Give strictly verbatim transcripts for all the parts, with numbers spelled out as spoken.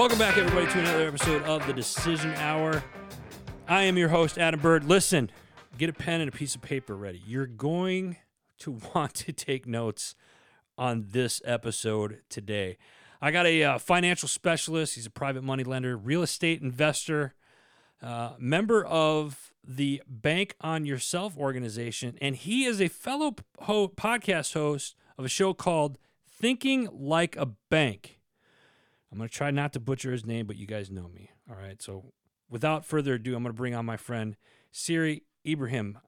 Welcome back, everybody, to another episode of The Decision Hour. I am your host, Adam Bird. Listen, get a pen and a piece of paper ready. You're going to want to take notes on this episode today. I got a uh, financial specialist. He's a private money lender, real estate investor, uh, member of the Bank on Yourself organization, and he is a fellow ho- podcast host of a show called Thinking Like a Bank. I'm going to try not to butcher his name, but you guys know me. All right, so without further ado, I'm going to bring on my friend, Sarry Ibrahim.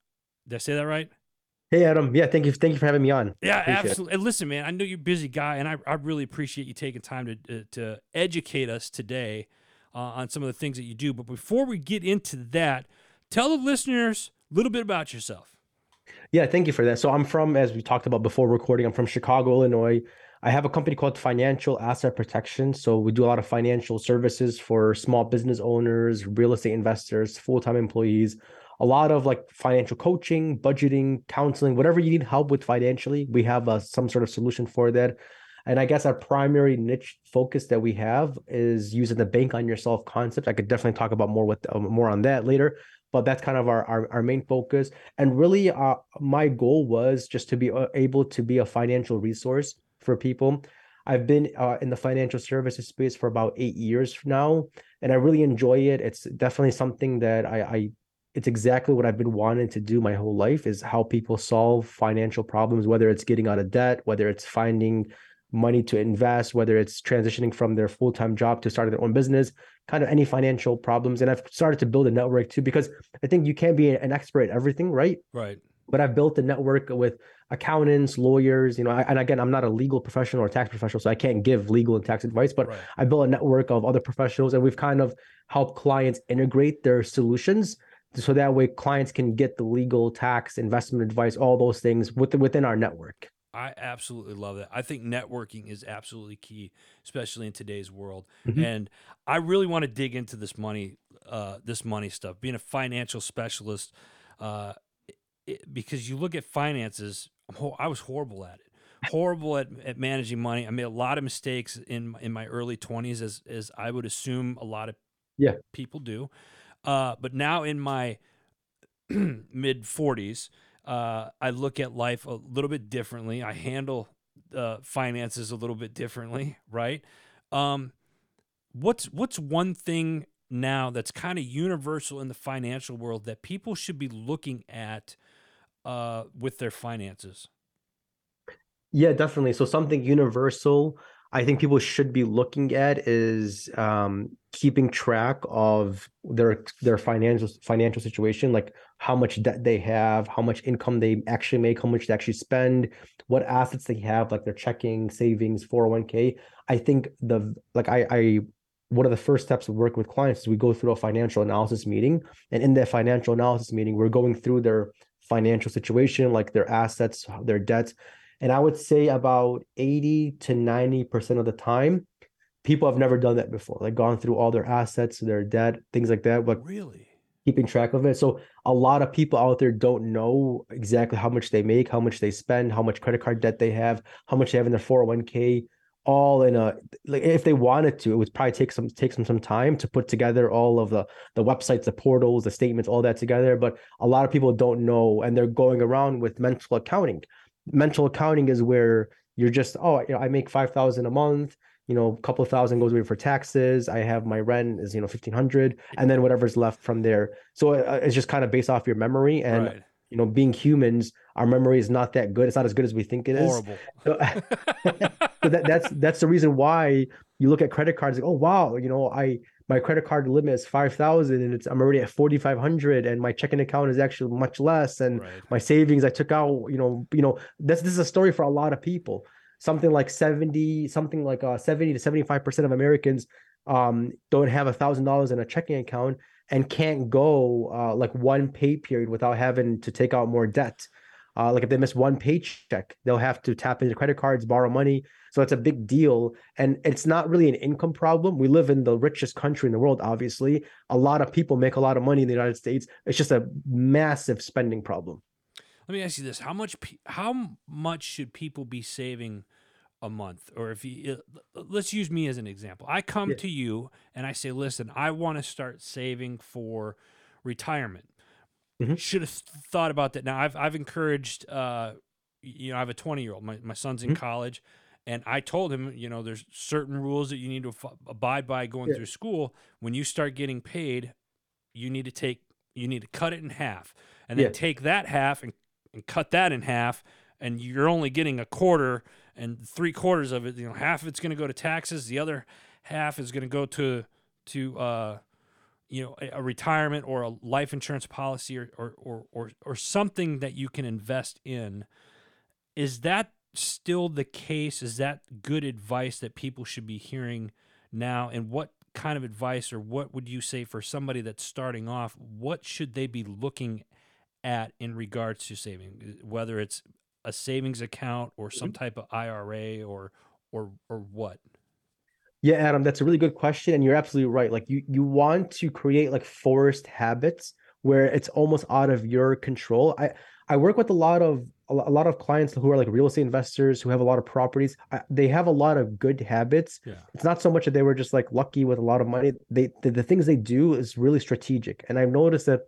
Did I say that right? Hey, Adam. Yeah, thank you Thank you for having me on. Yeah, appreciate absolutely. It. And listen, man, I know you're a busy guy, and I, I really appreciate you taking time to, uh, to educate us today uh, on some of the things that you do. But before we get into that, tell the listeners a little bit about yourself. Yeah, thank you for that. So I'm from, as we talked about before recording, I'm from Chicago, Illinois. I have a company called Financial Asset Protection. So we do a lot of financial services for small business owners, real estate investors, full-time employees, a lot of like financial coaching, budgeting, counseling, whatever you need help with financially, we have uh, some sort of solution for that. And I guess our primary niche focus that we have is using the bank on yourself concept. I could definitely talk about more with uh, more on that later, but that's kind of our, our, our main focus. And really uh, my goal was just to be able to be a financial resource for people. I've been uh, in the financial services space for about eight years now, and I really enjoy it. It's definitely something that I, I it's exactly what I've been wanting to do my whole life, is help people solve financial problems, whether it's getting out of debt, whether it's finding money to invest, whether it's transitioning from their full-time job to start their own business, kind of any financial problems. And I've started to build a network too, because I think you can't be an expert at everything, right? Right. But I've built a network with accountants, lawyers, you know, I, and again, I'm not a legal professional or tax professional, so I can't give legal and tax advice, but right. I built a network of other professionals, and we've kind of helped clients integrate their solutions. So that way clients can get the legal, tax, investment advice, all those things within, within our network. I absolutely love that. I think networking is absolutely key, especially in today's world. Mm-hmm. And I really want to dig into this money, uh, this money stuff, being a financial specialist, uh, It, because you look at finances, I was horrible at it, horrible at, at managing money. I made a lot of mistakes in in my early twenties, as as I would assume a lot of yeah. people do. Uh, but now in my mid forties, uh, I look at life a little bit differently. I handle uh, finances a little bit differently, right? Um, what's what's one thing now that's kind of universal in the financial world that people should be looking at uh, with their finances? Yeah, definitely. So something universal I think people should be looking at is um, keeping track of their their financial financial situation, like how much debt they have, how much income they actually make, how much they actually spend, what assets they have, like their checking, savings, four oh one k. I think the like I I one of the first steps of working with clients is we go through a financial analysis meeting. And in that financial analysis meeting, we're going through their financial situation, like their assets, their debts. And I would say about eighty to ninety percent of the time, people have never done that before, like gone through all their assets, their debt, things like that, but really keeping track of it. So a lot of people out there don't know exactly how much they make, how much they spend, how much credit card debt they have, how much they have in their four oh one k. All in a, like if they wanted to, it would probably take some take some some time to put together all of the the websites, the portals, the statements, all that together. But a lot of people don't know, and they're going around with mental accounting. Mental accounting is where you're just, oh, you know, I make five thousand a month. You know, a couple of thousand goes away for taxes. I have my rent is you know fifteen hundred, and then whatever's left from there. So it's just kind of based off your memory and. Right. You know, being humans, our memory is not that good. It's not as good as we think it is. Horrible. So, so that, that's that's the reason why you look at credit cards. Like, oh wow, you know, I my credit card limit is five thousand, and it's I'm already at forty five hundred, and my checking account is actually much less, and right. my savings I took out. You know, you know, this this is a story for a lot of people. Something like seventy, something like uh, seventy to seventy five percent of Americans um, don't have a thousand dollars in a checking account. And can't go uh, like one pay period without having to take out more debt. Uh, like if they miss one paycheck, they'll have to tap into credit cards, borrow money. So it's a big deal. And it's not really an income problem. We live in the richest country in the world, obviously. A lot of people make a lot of money in the United States. It's just a massive spending problem. Let me ask you this. How much, how much should people be saving a month, or if you, let's use me as an example. I come yeah. to you and I say, listen, I want to start saving for retirement. Mm-hmm. Should have thought about that. Now I've, I've encouraged, uh, you know, I have a twenty year old, my, my son's in mm-hmm. college, and I told him, you know, there's certain rules that you need to f- abide by going yeah. through school. When you start getting paid, you need to take, you need to cut it in half, and then yeah. take that half and, and cut that in half. And you're only getting a quarter, and three quarters of it, you know, half of it's going to go to taxes, the other half is going to go to to uh, you know, a, a retirement or a life insurance policy or or, or or or something that you can invest in. Is that still the case? Is that good advice that people should be hearing now? And what kind of advice, or what would you say for somebody that's starting off? What should they be looking at in regards to saving, whether it's a savings account or some type of I R A or, or, or what? Yeah, Adam, that's a really good question. And you're absolutely right. Like you, you want to create like forced habits where it's almost out of your control. I, I work with a lot of, a lot of clients who are like real estate investors who have a lot of properties. I, they have a lot of good habits. Yeah. It's not so much that they were just like lucky with a lot of money. They, the, the things they do is really strategic. And I've noticed that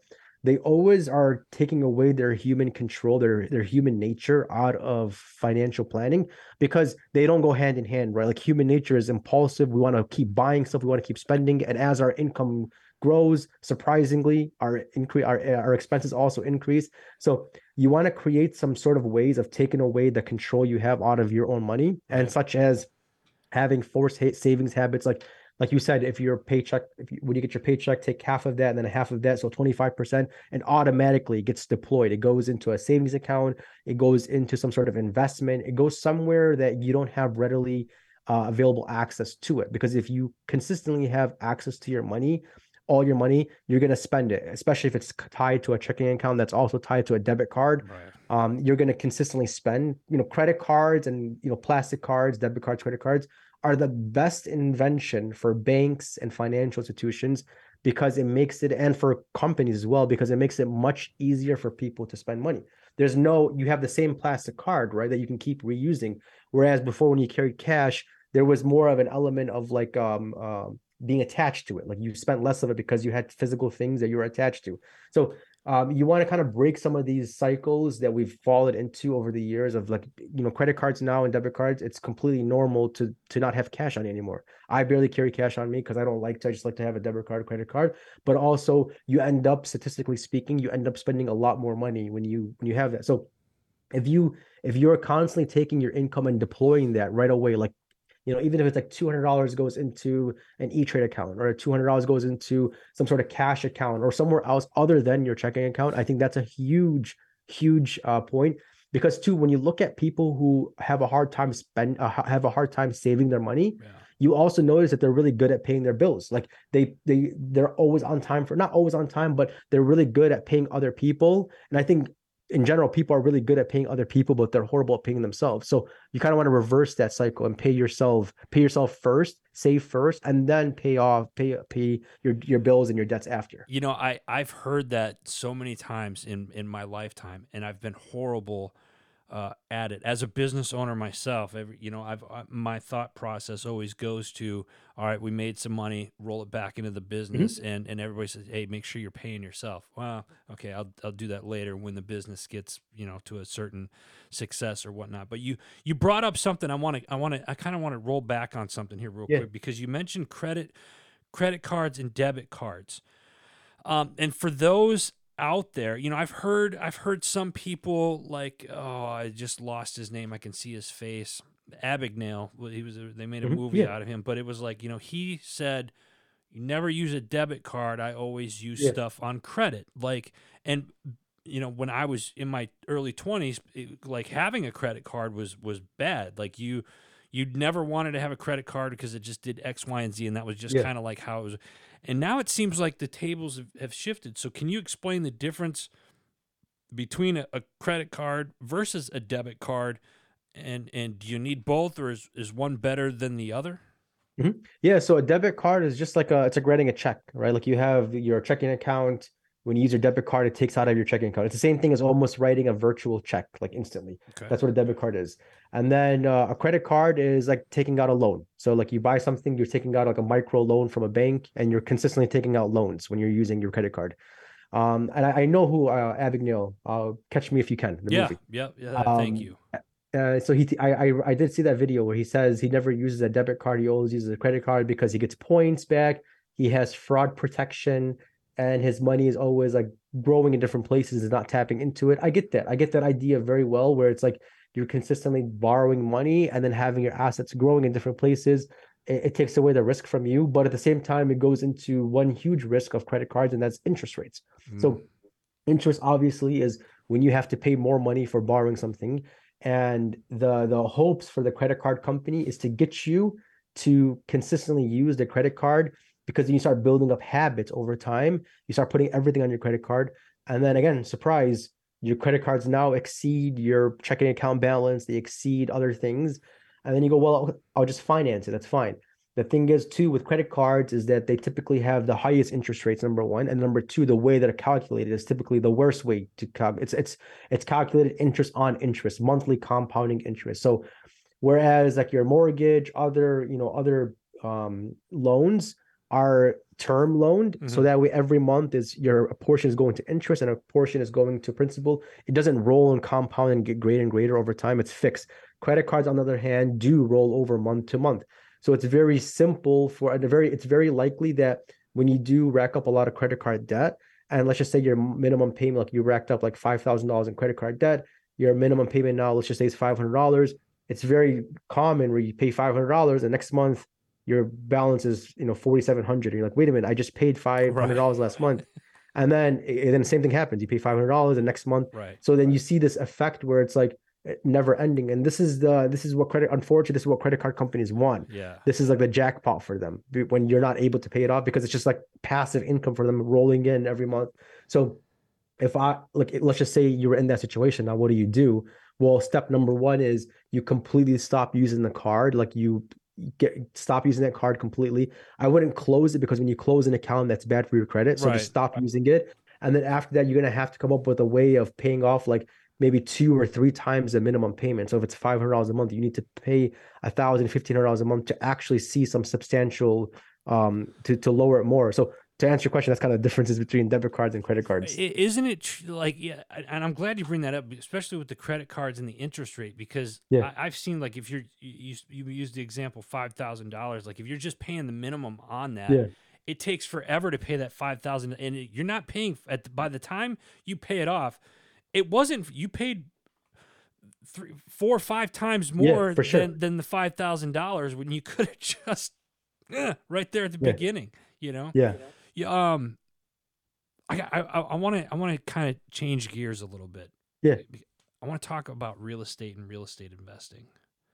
they always are taking away their human control, their their human nature out of financial planning, because they don't go hand in hand, right? Like human nature is impulsive. We want to keep buying stuff. We want to keep spending. And as our income grows, surprisingly, our incre- our, our expenses also increase. So you want to create some sort of ways of taking away the control you have out of your own money, and such as having forced savings habits. Like Like you said, if your paycheck, if you, when you get your paycheck, take half of that and then a half of that, so twenty-five percent, and automatically gets deployed. It goes into a savings account. It goes into some sort of investment. It goes somewhere that you don't have readily uh, available access to it. Because if you consistently have access to your money, all your money, you're going to spend it, especially if it's tied to a checking account that's also tied to a debit card. Right. Um, you're going to consistently spend, you know, credit cards and, you know, plastic cards, debit cards, credit cards are the best invention for banks and financial institutions, because it makes it, and for companies as well, because it makes it much easier for people to spend money. There's no, you have the same plastic card, right, that you can keep reusing. Whereas before, when you carried cash, there was more of an element of like um, uh, being attached to it. Like you spent less of it because you had physical things that you were attached to. So um, you want to kind of break some of these cycles that we've fallen into over the years of like, you know, credit cards now and debit cards. It's completely normal to to not have cash on anymore. I barely carry cash on me because I don't like to. I just like to have a debit card, credit card. But also, you end up, statistically speaking, you end up spending a lot more money when you when you have that. So if you if you're constantly taking your income and deploying that right away, like, you know, even if it's like two hundred dollars goes into an E-Trade account, or two hundred dollars goes into some sort of cash account or somewhere else other than your checking account, I think that's a huge, huge uh, point. Because too, when you look at people who have a hard time spend, uh, have a hard time saving their money, yeah. you also notice that they're really good at paying their bills. Like they, they, they're always on time for, not always on time, but they're really good at paying other people. And I think in general, people are really good at paying other people, but they're horrible at paying themselves. So you kind of want to reverse that cycle and pay yourself, pay yourself first, save first, and then pay off, pay pay your, your bills and your debts after. You know, I, I've heard that so many times in, in my lifetime, and I've been horrible uh, at it. As a business owner myself, every, you know, I've I, my thought process always goes to, all right, we made some money, roll it back into the business, mm-hmm. and and everybody says, hey, make sure you're paying yourself. Well, okay, I'll I'll do that later when the business gets, you know, to a certain success or whatnot. But you you brought up something. I want to I want to I kind of want to roll back on something here real yeah. quick, because you mentioned credit credit cards and debit cards, um, and for those out there, you know, I've heard I've heard some people like, oh, I just lost his name. I can see his face. Abagnale, he was. They made a movie yeah. out of him, but it was like, you know, he said, "You never use a debit card. I always use yeah. stuff on credit." Like, and you know, when I was in my early twenties, it, like having a credit card was was bad. Like you, you'd never wanted to have a credit card because it just did X, Y, and Z, and that was just yeah. kind of like how it was. And now it seems like the tables have, have shifted. So, can you explain the difference between a, a credit card versus a debit card? And and do you need both, or is, is one better than the other? Mm-hmm. Yeah, so a debit card is just like a, it's like writing a check, right? Like you have your checking account, When you use your debit card, it takes out of your checking account. It's the same thing as almost writing a virtual check, like instantly. Okay. That's what a debit card is. And then uh, a credit card is like taking out a loan. So like you buy something, you're taking out like a micro loan from a bank, and you're consistently taking out loans when you're using your credit card. Um, and I, I know who uh, Abagnale. Uh, Catch Me If You Can. The yeah, movie. yeah, yeah. Um, thank you. Uh, so he, t- I, I, I did see that video where he says he never uses a debit card. He always uses a credit card because he gets points back. He has fraud protection. And his money is always like growing in different places and not tapping into it. I get that. I get that idea very well, where it's like you're consistently borrowing money and then having your assets growing in different places. It, it takes away the risk from you. But at the same time, it goes into one huge risk of credit cards, and that's interest rates. Mm. So interest obviously is when you have to pay more money for borrowing something. And the the hopes for the credit card company is to get you to consistently use the credit card, because then you start building up habits over time. You start putting everything on your credit card. And then again, surprise, your credit cards now exceed your checking account balance. They exceed other things. And then you go, well, I'll just finance it. That's fine. The thing is, too, with credit cards is that they typically have the highest interest rates, number one. And number two, the way that are calculated is typically the worst way to come. It's, it's, it's calculated interest on interest, monthly compounding interest. So whereas like your mortgage, other, you know, other um, loans, are term loaned, mm-hmm. so that way every month is your a portion is going to interest and a portion is going to principal. It doesn't roll and compound and get greater and greater over time. It's fixed. Credit cards, on the other hand, do roll over month to month. So it's very simple for and very. It's very likely that when you do rack up a lot of credit card debt, and let's just say your minimum payment, like you racked up like five thousand dollars in credit card debt, your minimum payment now, let's just say, is five hundred dollars. It's very common where you pay five hundred dollars and next month your balance is, you know, forty-seven hundred. You're like, wait a minute, I just paid five hundred dollars right. last month. And then, and then the same thing happens. You pay five hundred dollars and next month. Right. So then right. you see this effect where it's like never ending. And this is the, this is what credit, unfortunately, this is what credit card companies want. Yeah. This is like the jackpot for them when you're not able to pay it off, because it's just like passive income for them rolling in every month. So if I, like, let's just say you were in that situation. Now, what do you do? Well, step number one is you completely stop using the card. Like you, Get, stop using that card completely. I wouldn't close it, because when you close an account, that's bad for your credit. So right. just stop using it. And then after that, you're going to have to come up with a way of paying off like maybe two or three times the minimum payment. So if it's five hundred dollars a month, you need to pay one thousand dollars, fifteen hundred dollars a month to actually see some substantial, um, to, to lower it more. So to answer your question, that's kind of the differences between debit cards and credit cards. Isn't it tr- like, yeah, and I'm glad you bring that up, especially with the credit cards and the interest rate, because yeah. I, I've seen, like, if you're, you, you use the example five thousand dollars, like if you're just paying the minimum on that, yeah. it takes forever to pay that five thousand dollars, and you're not paying, at the, by the time you pay it off, it wasn't, you paid three, four or five times more yeah, for sure. than, than the five thousand dollars when you could have just, uh, right there at the yeah. beginning, you know? Yeah. You know? Yeah, um, I want to I want to kind of change gears a little bit. Yeah, I want to talk about real estate and real estate investing.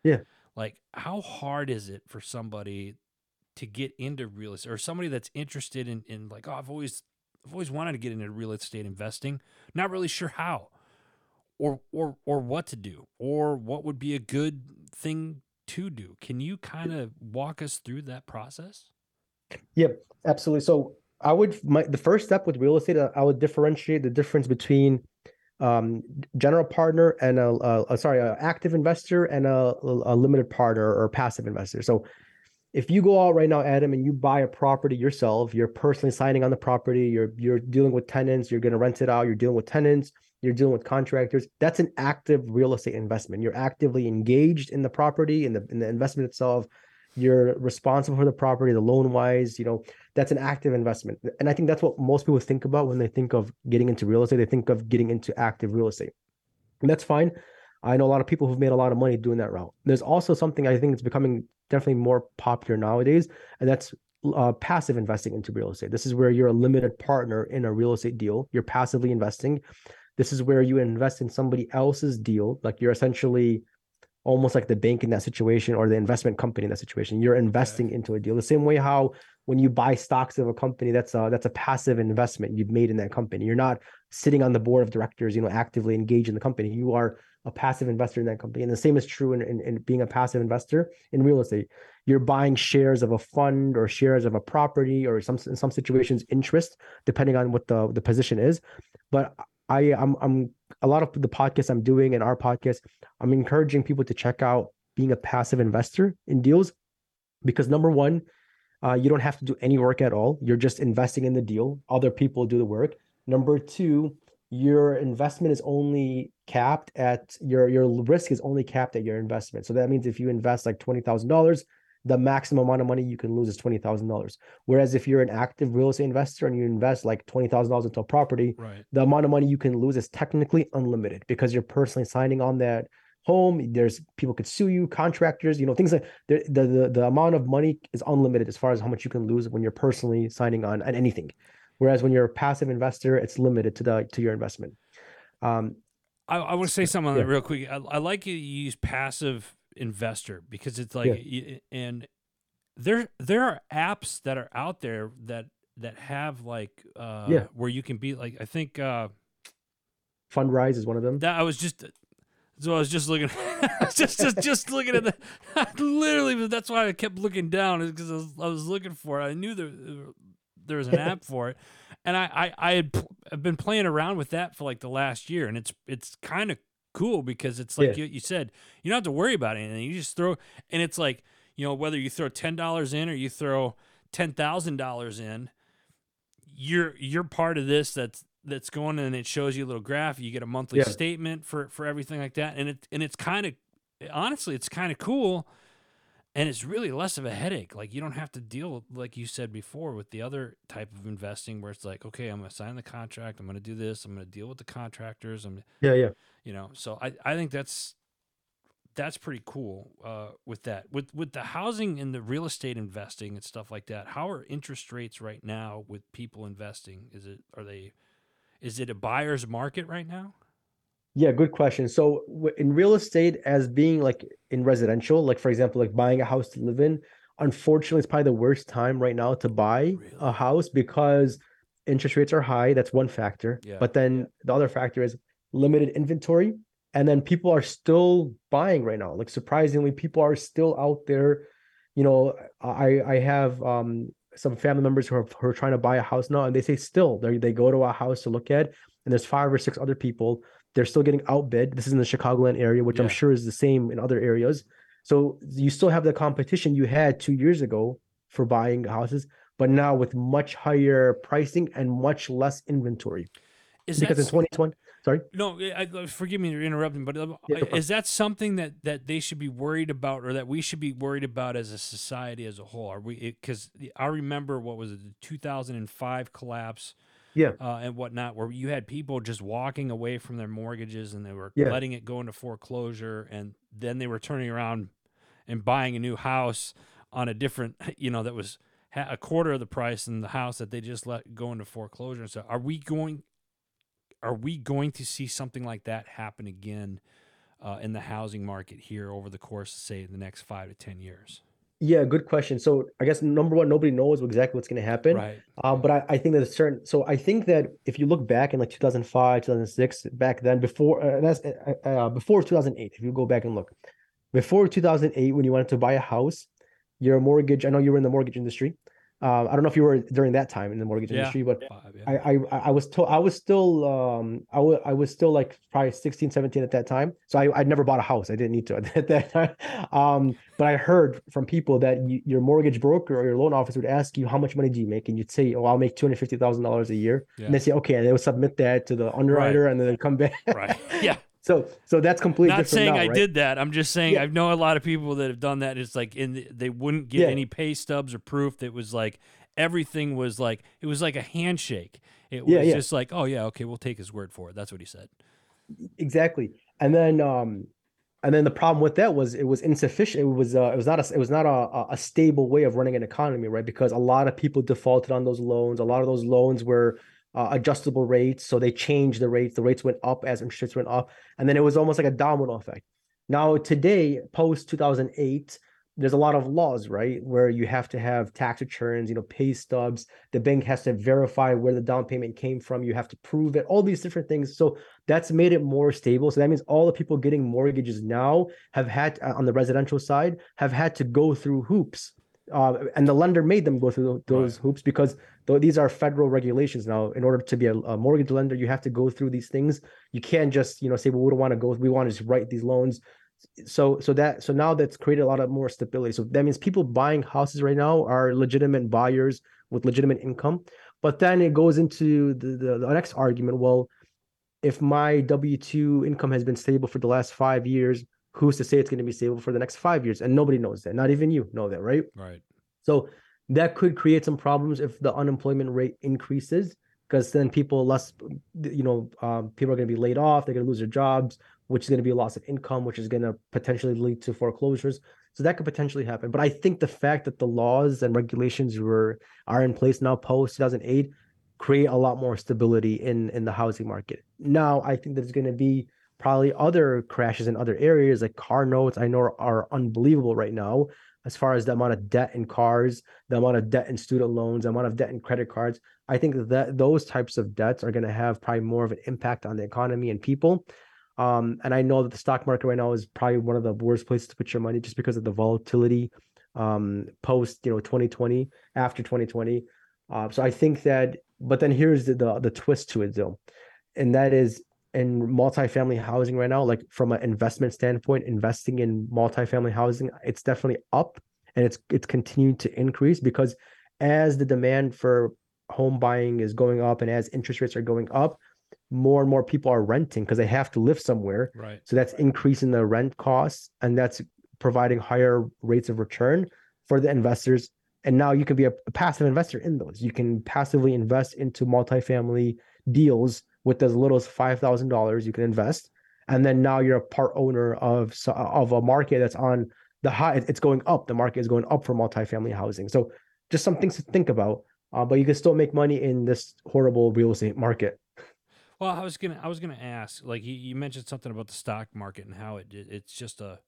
Yeah, like how hard is it for somebody to get into real estate, or somebody that's interested in, in like, oh, I've always I've always wanted to get into real estate investing, not really sure how, or or or what to do, or what would be a good thing to do. Can you kind of walk us through that process? Yep, yeah, absolutely. So. I would, my, the first step with real estate, I would differentiate the difference between um, general partner and a, a, a sorry, an active investor and a, a limited partner or passive investor. So if you go out right now, Adam, and you buy a property yourself, you're personally signing on the property, you're you're dealing with tenants, you're going to rent it out, you're dealing with tenants, you're dealing with contractors. That's an active real estate investment. You're actively engaged in the property and the, in the investment itself. You're responsible for the property, the loan wise, you know, that's an active investment. And I think that's what most people think about when they think of getting into real estate. They think of getting into active real estate, and that's fine. I know a lot of people who've made a lot of money doing that route. There's also something I think that's becoming definitely more popular nowadays, and that's uh, passive investing into real estate. This is where you're a limited partner in a real estate deal. You're passively investing. This is where you invest in somebody else's deal. Like you're essentially almost like the bank in that situation, or the investment company in that situation. You're investing okay. into a deal. The same way how when you buy stocks of a company, that's a, that's a passive investment you've made in that company. You're not sitting on the board of directors, you know, actively engaged in the company. You are a passive investor in that company. And the same is true in, in, in being a passive investor in real estate. You're buying shares of a fund or shares of a property or some, in some situations, interest, depending on what the, the position is. But I, I'm, I'm a lot of the podcasts I'm doing and our podcast, I'm encouraging people to check out being a passive investor in deals, because number one, uh, you don't have to do any work at all. You're just investing in the deal. Other people do the work. Number two, your investment is only capped at your, your risk is only capped at your investment. So that means if you invest like twenty thousand dollars, the maximum amount of money you can lose is twenty thousand dollars. Whereas if you're an active real estate investor and you invest like twenty thousand dollars into a property, right, the amount of money you can lose is technically unlimited, because you're personally signing on that home. There's people could sue you, contractors, you know, things like the, the, the, the amount of money is unlimited as far as how much you can lose when you're personally signing on at anything. Whereas when you're a passive investor, it's limited to the to your investment. Um, I, I want to say something on yeah. that real quick. I, I like you to use passive investor, because it's like, yeah. you, and there there are apps that are out there that that have like uh, yeah. where you can be like, I think uh, Fundrise is one of them. That I was just so I was just looking, just just just looking at the literally. That's why I kept looking down, is because I was, I was looking for it. I knew there. There was an app for it, and I I, I had pl- I've been playing around with that for like the last year, and it's it's kind of cool, because it's like yeah. you, you said, you don't have to worry about anything. You just throw, and it's like, you know, whether you throw ten dollars in or you throw ten thousand dollars in, you're you're part of this that's that's going, and it shows you a little graph. You get a monthly yeah. statement for for everything like that, and it and it's kind of honestly it's kind of cool. And it's really less of a headache. Like, you don't have to deal, like you said before, with the other type of investing where it's like, okay, I'm going to sign the contract. I'm going to do this. I'm going to deal with the contractors. I'm yeah, yeah. You know, so I, I think that's that's pretty cool uh, with that. With with the housing and the real estate investing and stuff like that, how are interest rates right now with people investing? Is it are they? Is it a buyer's market right now? Yeah, good question. So in real estate, as being like in residential, like for example, like buying a house to live in, unfortunately, it's probably the worst time right now to buy really? a house, because interest rates are high. That's one factor. Yeah. But then yeah. the other factor is limited inventory. And then people are still buying right now. Like, surprisingly, people are still out there. You know, I, I have um, some family members who are, who are trying to buy a house now, and they say still, they they go to a house to look at, and there's five or six other people. They're still getting outbid. This is in the Chicagoland area, which yeah. I'm sure is the same in other areas. So you still have the competition you had two years ago for buying houses, but now with much higher pricing and much less inventory. Is because that, in twenty twenty, sorry? No, I, forgive me for interrupting, but yeah, is that something that, that they should be worried about, or that we should be worried about as a society as a whole? Are we? Because I remember, what was it, the two thousand five collapse, Yeah, uh, and whatnot, where you had people just walking away from their mortgages, and they were yeah. letting it go into foreclosure, and then they were turning around and buying a new house on a different, you know, that was a quarter of the price than the house that they just let go into foreclosure. So, are we going, are we going to see something like that happen again uh, in the housing market here over the course of, say, the next five to ten years? Yeah, good question. So I guess number one, nobody knows exactly what's going to happen. Right. Um, but I, I think that it's certain. So I think that if you look back in like two thousand five, two thousand six, back then, before uh, that's uh, uh, before two thousand eight, if you go back and look, before two thousand eight, when you wanted to buy a house, your mortgage. I know you were in the mortgage industry. Um, I don't know if you were during that time in the mortgage yeah. industry, but Five, yeah. I, I I was told I was still um I, w- I was still like probably sixteen, seventeen at that time. So I I'd never bought a house. I didn't need to at that time. Um, but I heard from people that you, your mortgage broker or your loan officer would ask you, how much money do you make? And you'd say, oh, I'll make two hundred fifty thousand dollars a year. Yeah. And they say, okay, and they would submit that to the underwriter right. and then come back. Right. Yeah. So, so that's completely not saying now, I right? did that. I'm just saying yeah. I know a lot of people that have done that. It's like in the, they wouldn't get yeah. any pay stubs or proof. That was like everything was like it was like a handshake. It was yeah, yeah. just like, oh yeah, okay, we'll take his word for it. That's what he said. Exactly. And then, um, and then the problem with that was it was insufficient. It was uh, it was not a it was not a, a stable way of running an economy, right? Because a lot of people defaulted on those loans. A lot of those loans were. Uh, adjustable rates. So they changed the rates. The rates went up as interest rates went up. And then it was almost like a domino effect. Now today, post two thousand eight, there's a lot of laws, right, where you have to have tax returns, you know, pay stubs. The bank has to verify where the down payment came from. You have to prove it, all these different things. So that's made it more stable. So that means all the people getting mortgages now have had, on the residential side, have had to go through hoops. Uh, and the lender made them go through those right. hoops because th- these are federal regulations now. In order to be a, a mortgage lender, you have to go through these things. You can't just, you know, say, well, we don't want to go. We want to just write these loans. So, so that, so now that's created a lot of more stability. So that means people buying houses right now are legitimate buyers with legitimate income. But then it goes into the, the, the next argument. Well, if my W two income has been stable for the last five years, who's to say it's going to be stable for the next five years? And nobody knows that. Not even you know that, right? Right. So that could create some problems if the unemployment rate increases, because then people less, you know, um, people are going to be laid off. They're going to lose their jobs, which is going to be a loss of income, which is going to potentially lead to foreclosures. So that could potentially happen. But I think the fact that the laws and regulations were are in place now post two thousand eight create a lot more stability in, in the housing market. Now, I think there's going to be probably other crashes in other areas, like car notes, I know are, are unbelievable right now, as far as the amount of debt in cars, the amount of debt in student loans, the amount of debt in credit cards. I think that those types of debts are going to have probably more of an impact on the economy and people. Um, and I know that the stock market right now is probably one of the worst places to put your money just because of the volatility um, post, you know, twenty twenty, after twenty twenty. Uh, so I think that, but then here's the, the, the twist to it though. And that is, in multifamily housing right now, like from an investment standpoint, investing in multifamily housing, it's definitely up, and it's it's continued to increase, because as the demand for home buying is going up and as interest rates are going up, more and more people are renting because they have to live somewhere. Right. So that's increasing the rent costs, and that's providing higher rates of return for the investors. And now you can be a passive investor in those. You can passively invest into multifamily deals with as little as five thousand dollars you can invest. And then now you're a part owner of, of a market that's on the high, it's going up. The market is going up for multifamily housing. So just some things to think about, uh, but you can still make money in this horrible real estate market. Well, I was going to, I was going to ask, like you, you mentioned something about the stock market and how it, it's just a,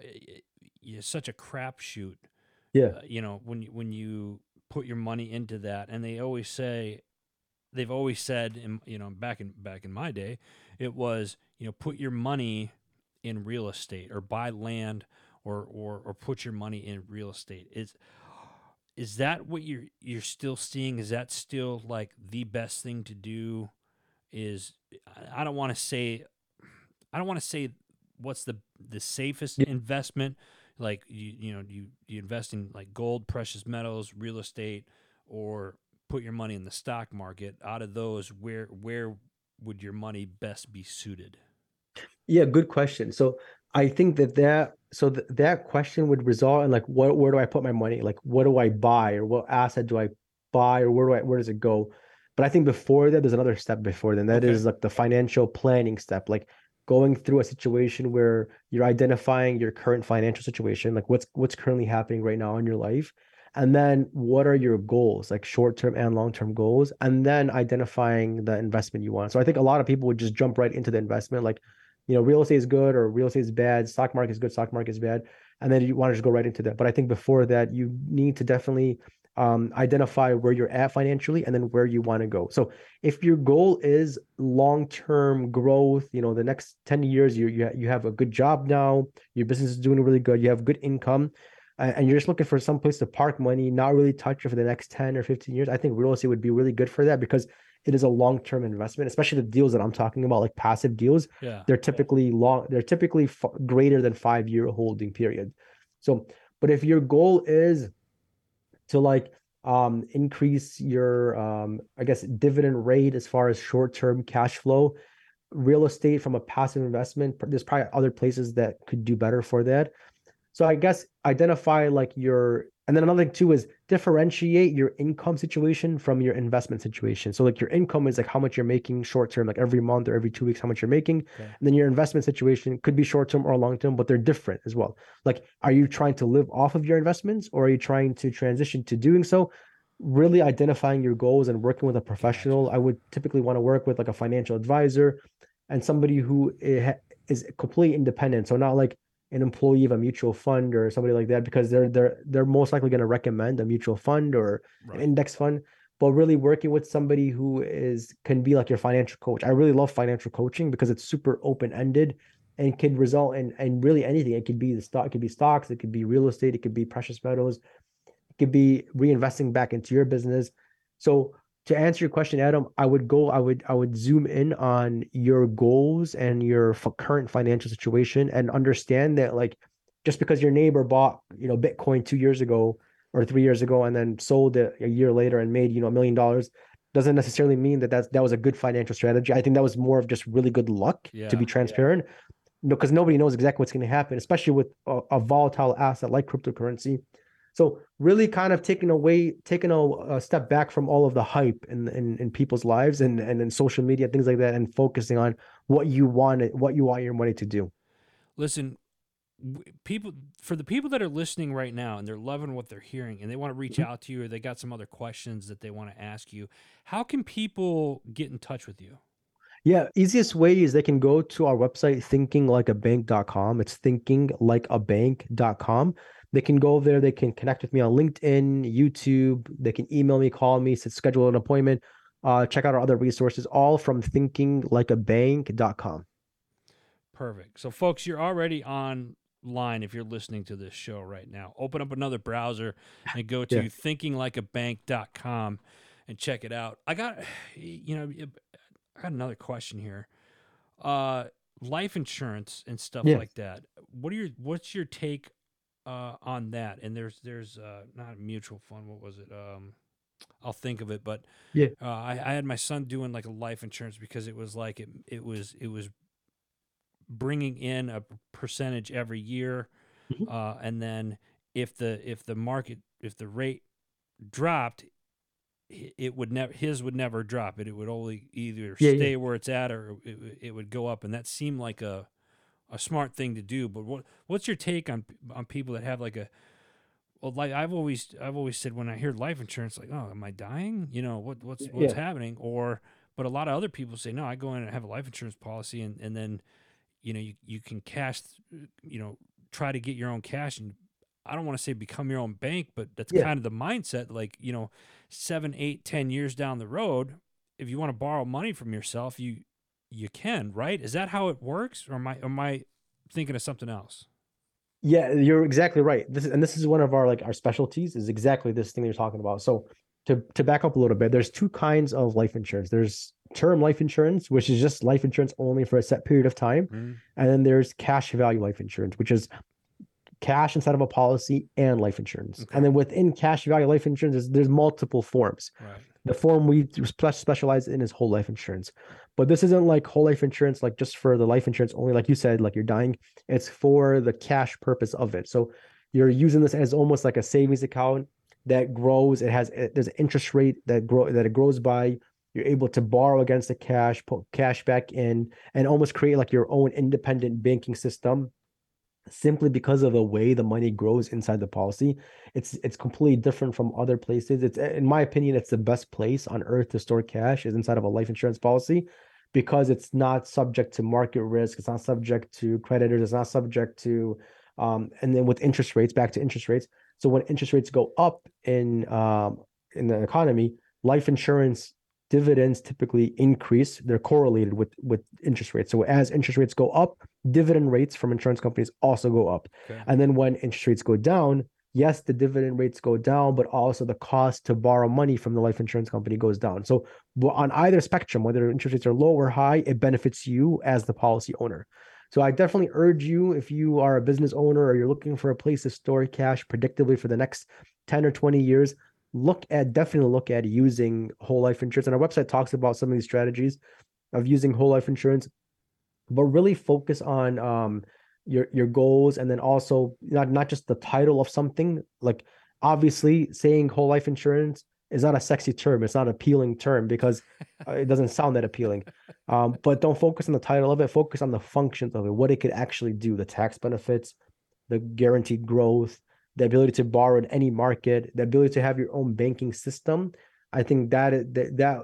it, it's such a crapshoot. Yeah. Uh, you know, when you, when you put your money into that, and they always say, They've always said, you know, back in back in my day, it was, you know, put your money in real estate, or buy land, or or, or put your money in real estate. Is is that what you're you're still seeing? Is that still like the best thing to do? Is I don't want to say, I don't want to say what's the the safest yeah. investment. Like you you know you you invest in like gold, precious metals, real estate, or put your money in the stock market. Out of those, where where would your money best be suited? Yeah, good question. So I think that that so th- that question would result in like, what where do I put my money? Like, what do I buy, or what asset do I buy, or where do I where does it go? But I think before that, there's another step before then. That okay. is like the financial planning step, like going through a situation where you're identifying your current financial situation, like what's what's currently happening right now in your life. And then what are your goals, like short-term and long-term goals, and then identifying the investment you want. So I think a lot of people would just jump right into the investment, like, you know, real estate is good or real estate is bad, stock market is good, stock market is bad. And then you want to just go right into that. But I think before that, you need to definitely um, identify where you're at financially and then where you want to go. So if your goal is long-term growth, you know, the next ten years, you you, you have a good job now, your business is doing really good, you have good income, and you're just looking for some place to park money, not really touch it for the next ten or fifteen years, I think real estate would be really good for that, because it is a long-term investment, especially the deals that I'm talking about, like passive deals. Yeah. They're typically long, they're typically f- greater than five-year holding period. So, but if your goal is to like um, increase your, um, I guess, dividend rate as far as short-term cash flow, real estate from a passive investment, there's probably other places that could do better for that. So I guess identify like your, and then another thing too is differentiate your income situation from your investment situation. So like your income is like how much you're making short term, like every month or every two weeks, how much you're making. Okay. And then your investment situation could be short term or long term, but they're different as well. Like, are you trying to live off of your investments, or are you trying to transition to doing so? Really identifying your goals and working with a professional. I would typically want to work with like a financial advisor and somebody who is completely independent. So not like, an employee of a mutual fund or somebody like that, because they're they're they're most likely going to recommend a mutual fund or right. an index fund. But really working with somebody who is can be like your financial coach. I really love financial coaching because it's super open-ended and can result in and really anything. It could be the stock, it could be stocks, it could be real estate, it could be precious metals, it could be reinvesting back into your business. So to answer your question, Adam, I would go, I would, I would zoom in on your goals and your current financial situation and understand that, like, just because your neighbor bought, you know, Bitcoin two years ago or three years ago and then sold it a year later and made, you know, a million dollars doesn't necessarily mean that that's, that was a good financial strategy. I think that was more of just really good luck, yeah, to be transparent. Yeah. No, because nobody knows exactly what's going to happen, especially with a, a volatile asset like cryptocurrency. So really kind of taking away, taking a, a step back from all of the hype in, in, in people's lives and, and in social media, things like that, and focusing on what you want, what you want your money to do. Listen, people, for the people that are listening right now and they're loving what they're hearing and they want to reach mm-hmm. out to you, or they got some other questions that they want to ask you, how can people get in touch with you? Yeah, easiest way is they can go to our website, thinking like a bank dot com. It's thinking like a bank dot com. They can go there. They can connect with me on LinkedIn, YouTube. They can email me, call me, schedule an appointment. Uh, check out our other resources, all from thinking like a bank dot com. Perfect. So, folks, you're already online if you're listening to this show right now. Open up another browser and go to yeah. thinking like a bank dot com and check it out. I got, you know, I got another question here. Uh, life insurance and stuff yes. like that. What are your? What's your take? Uh, on that, and there's there's uh, not a mutual fund. What was it? Um, I'll think of it. But yeah, uh, I, I had my son doing like a life insurance because it was like it it was it was bringing in a percentage every year, mm-hmm. uh, and then if the if the market if the rate dropped, it would never his would never drop. It it would only either yeah, stay yeah. where it's at or it it would go up, and that seemed like a a smart thing to do. But what what's your take on on people that have like a well like I've always I've always said when I hear life insurance, like, oh, am I dying? You know, what what's what's yeah. happening? Or but a lot of other people say, no, I go in and have a life insurance policy and, and then, you know, you, you can cash, you know, try to get your own cash, and I don't want to say become your own bank, but that's yeah. kind of the mindset, like, you know, seven, eight, ten years down the road, if you want to borrow money from yourself, you You can, right? Is that how it works, or am I am I thinking of something else? Yeah, you're exactly right. This is, and this is one of our like our specialties is exactly this thing that you're talking about. So to to back up a little bit, there's two kinds of life insurance. There's term life insurance, which is just life insurance only for a set period of time, mm-hmm. and then there's cash value life insurance, which is cash inside of a policy and life insurance. Okay. And then within cash value life insurance, there's, there's multiple forms. Right. The form we specialize in is whole life insurance. But this isn't like whole life insurance, like just for the life insurance only, like you said, like you're dying. It's for the cash purpose of it. So you're using this as almost like a savings account that grows. It has, it, there's an interest rate that grow that it grows by. You're able to borrow against the cash, put cash back in, and almost create like your own independent banking system simply because of the way the money grows inside the policy. It's it's completely different from other places. It's, in my opinion, it's the best place on earth to store cash is inside of a life insurance policy, because it's not subject to market risk. It's not subject to creditors. It's not subject to, um, and then with interest rates, back to interest rates. So when interest rates go up in um, in the economy, life insurance dividends typically increase. They're correlated with, with interest rates. So as interest rates go up, dividend rates from insurance companies also go up. Okay. And then when interest rates go down, yes, the dividend rates go down, but also the cost to borrow money from the life insurance company goes down. So on either spectrum, whether interest rates are low or high, it benefits you as the policy owner. So I definitely urge you, if you are a business owner or you're looking for a place to store cash predictably for the next ten or twenty years, look at definitely look at using whole life insurance. And our website talks about some of these strategies of using whole life insurance, but really focus on um your your goals, and then also not not just the title of something. Like, obviously saying whole life insurance is not a sexy term, it's not an appealing term, because it doesn't sound that appealing, um but don't focus on the title of it. Focus on the functions of it, what it could actually do, the tax benefits, the guaranteed growth, the ability to borrow in any market, the ability to have your own banking system. I think that that, that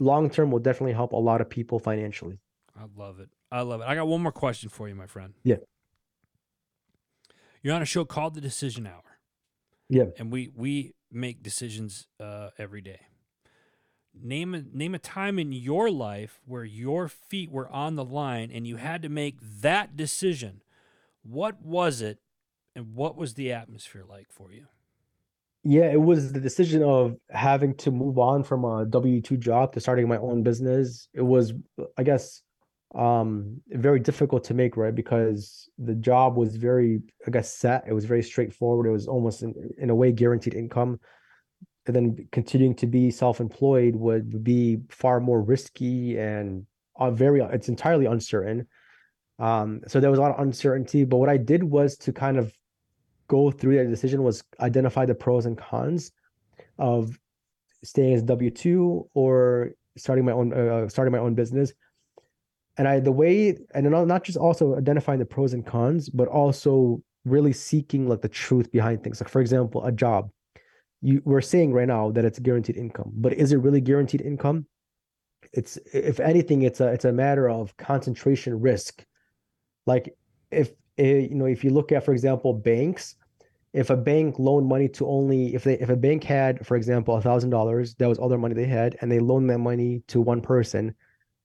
long-term will definitely help a lot of people financially. I love it. I love it. I got one more question for you, my friend. Yeah. You're on a show called The Decision Hour. Yeah. And we we make decisions uh, every day. Name a, name a time in your life where your feet were on the line and you had to make that decision. What was it, and what was the atmosphere like for you? Yeah, it was the decision of having to move on from a W two job to starting my own business. It was, I guess, um, very difficult to make, right? Because the job was very, I guess, set. It was very straightforward. It was almost, in, in a way, guaranteed income. And then continuing to be self-employed would be far more risky and very, it's entirely uncertain. Um, so there was a lot of uncertainty. But what I did was to kind of go through that decision, was identify the pros and cons of staying as W two or starting my own uh, starting my own business. And I the way and not just also identifying the pros and cons, but also really seeking like the truth behind things. Like, for example, a job. You we're saying right now that it's guaranteed income, but is it really guaranteed income? It's if anything, it's a it's a matter of concentration risk. Like if you know, if you look at, for example, banks, if a bank loaned money to only if they if a bank had, for example, a thousand dollars, that was all their money they had, and they loaned that money to one person,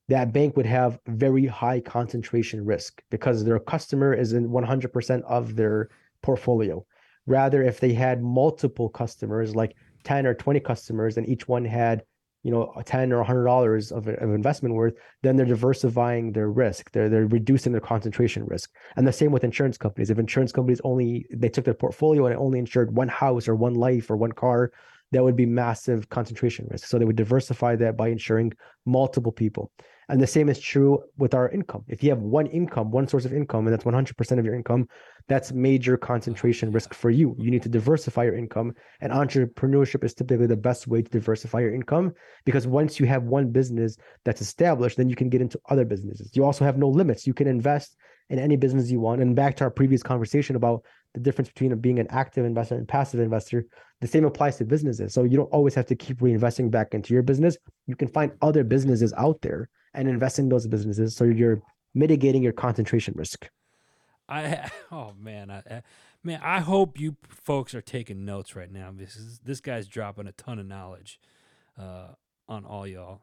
that bank would have very high concentration risk because their customer is in one hundred percent of their portfolio. Rather, if they had multiple customers, like ten or twenty customers, and each one had, you know, ten or one hundred dollars of, of investment worth, then they're diversifying their risk. They're they're reducing their concentration risk. And the same with insurance companies. If insurance companies only, they took their portfolio and only insured one house or one life or one car, that would be massive concentration risk. So they would diversify that by insuring multiple people. And the same is true with our income. If you have one income, one source of income, and that's one hundred percent of your income, that's major concentration risk for you. You need to diversify your income. And entrepreneurship is typically the best way to diversify your income, because once you have one business that's established, then you can get into other businesses. You also have no limits. You can invest in any business you want. And back to our previous conversation about the difference between being an active investor and passive investor, the same applies to businesses. So you don't always have to keep reinvesting back into your business. You can find other businesses out there and invest in those businesses, so you're mitigating your concentration risk. I oh man, I, man, I hope you folks are taking notes right now. This is this guy's dropping a ton of knowledge uh, on all y'all.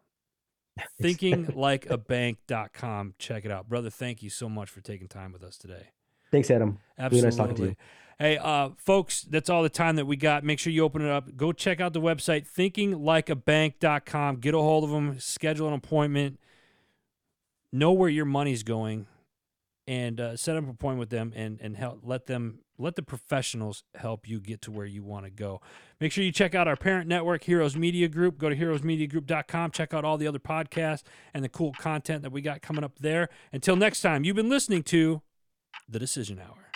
thinking like a bank dot com. Check it out, brother. Thank you so much for taking time with us today. Thanks, Adam. Absolutely. Nice talking to you. Hey, uh, folks, that's all the time that we got. Make sure you open it up. Go check out the website, thinking like a bank dot com. Get a hold of them. Schedule an appointment. Know where your money's going, and uh, set up an appointment with them, and and help let them let the professionals help you get to where you want to go. Make sure you check out our parent network, Heroes Media Group. Go to heroes media group dot com. Check out all the other podcasts and the cool content that we got coming up there. Until next time, you've been listening to The Decision Hour.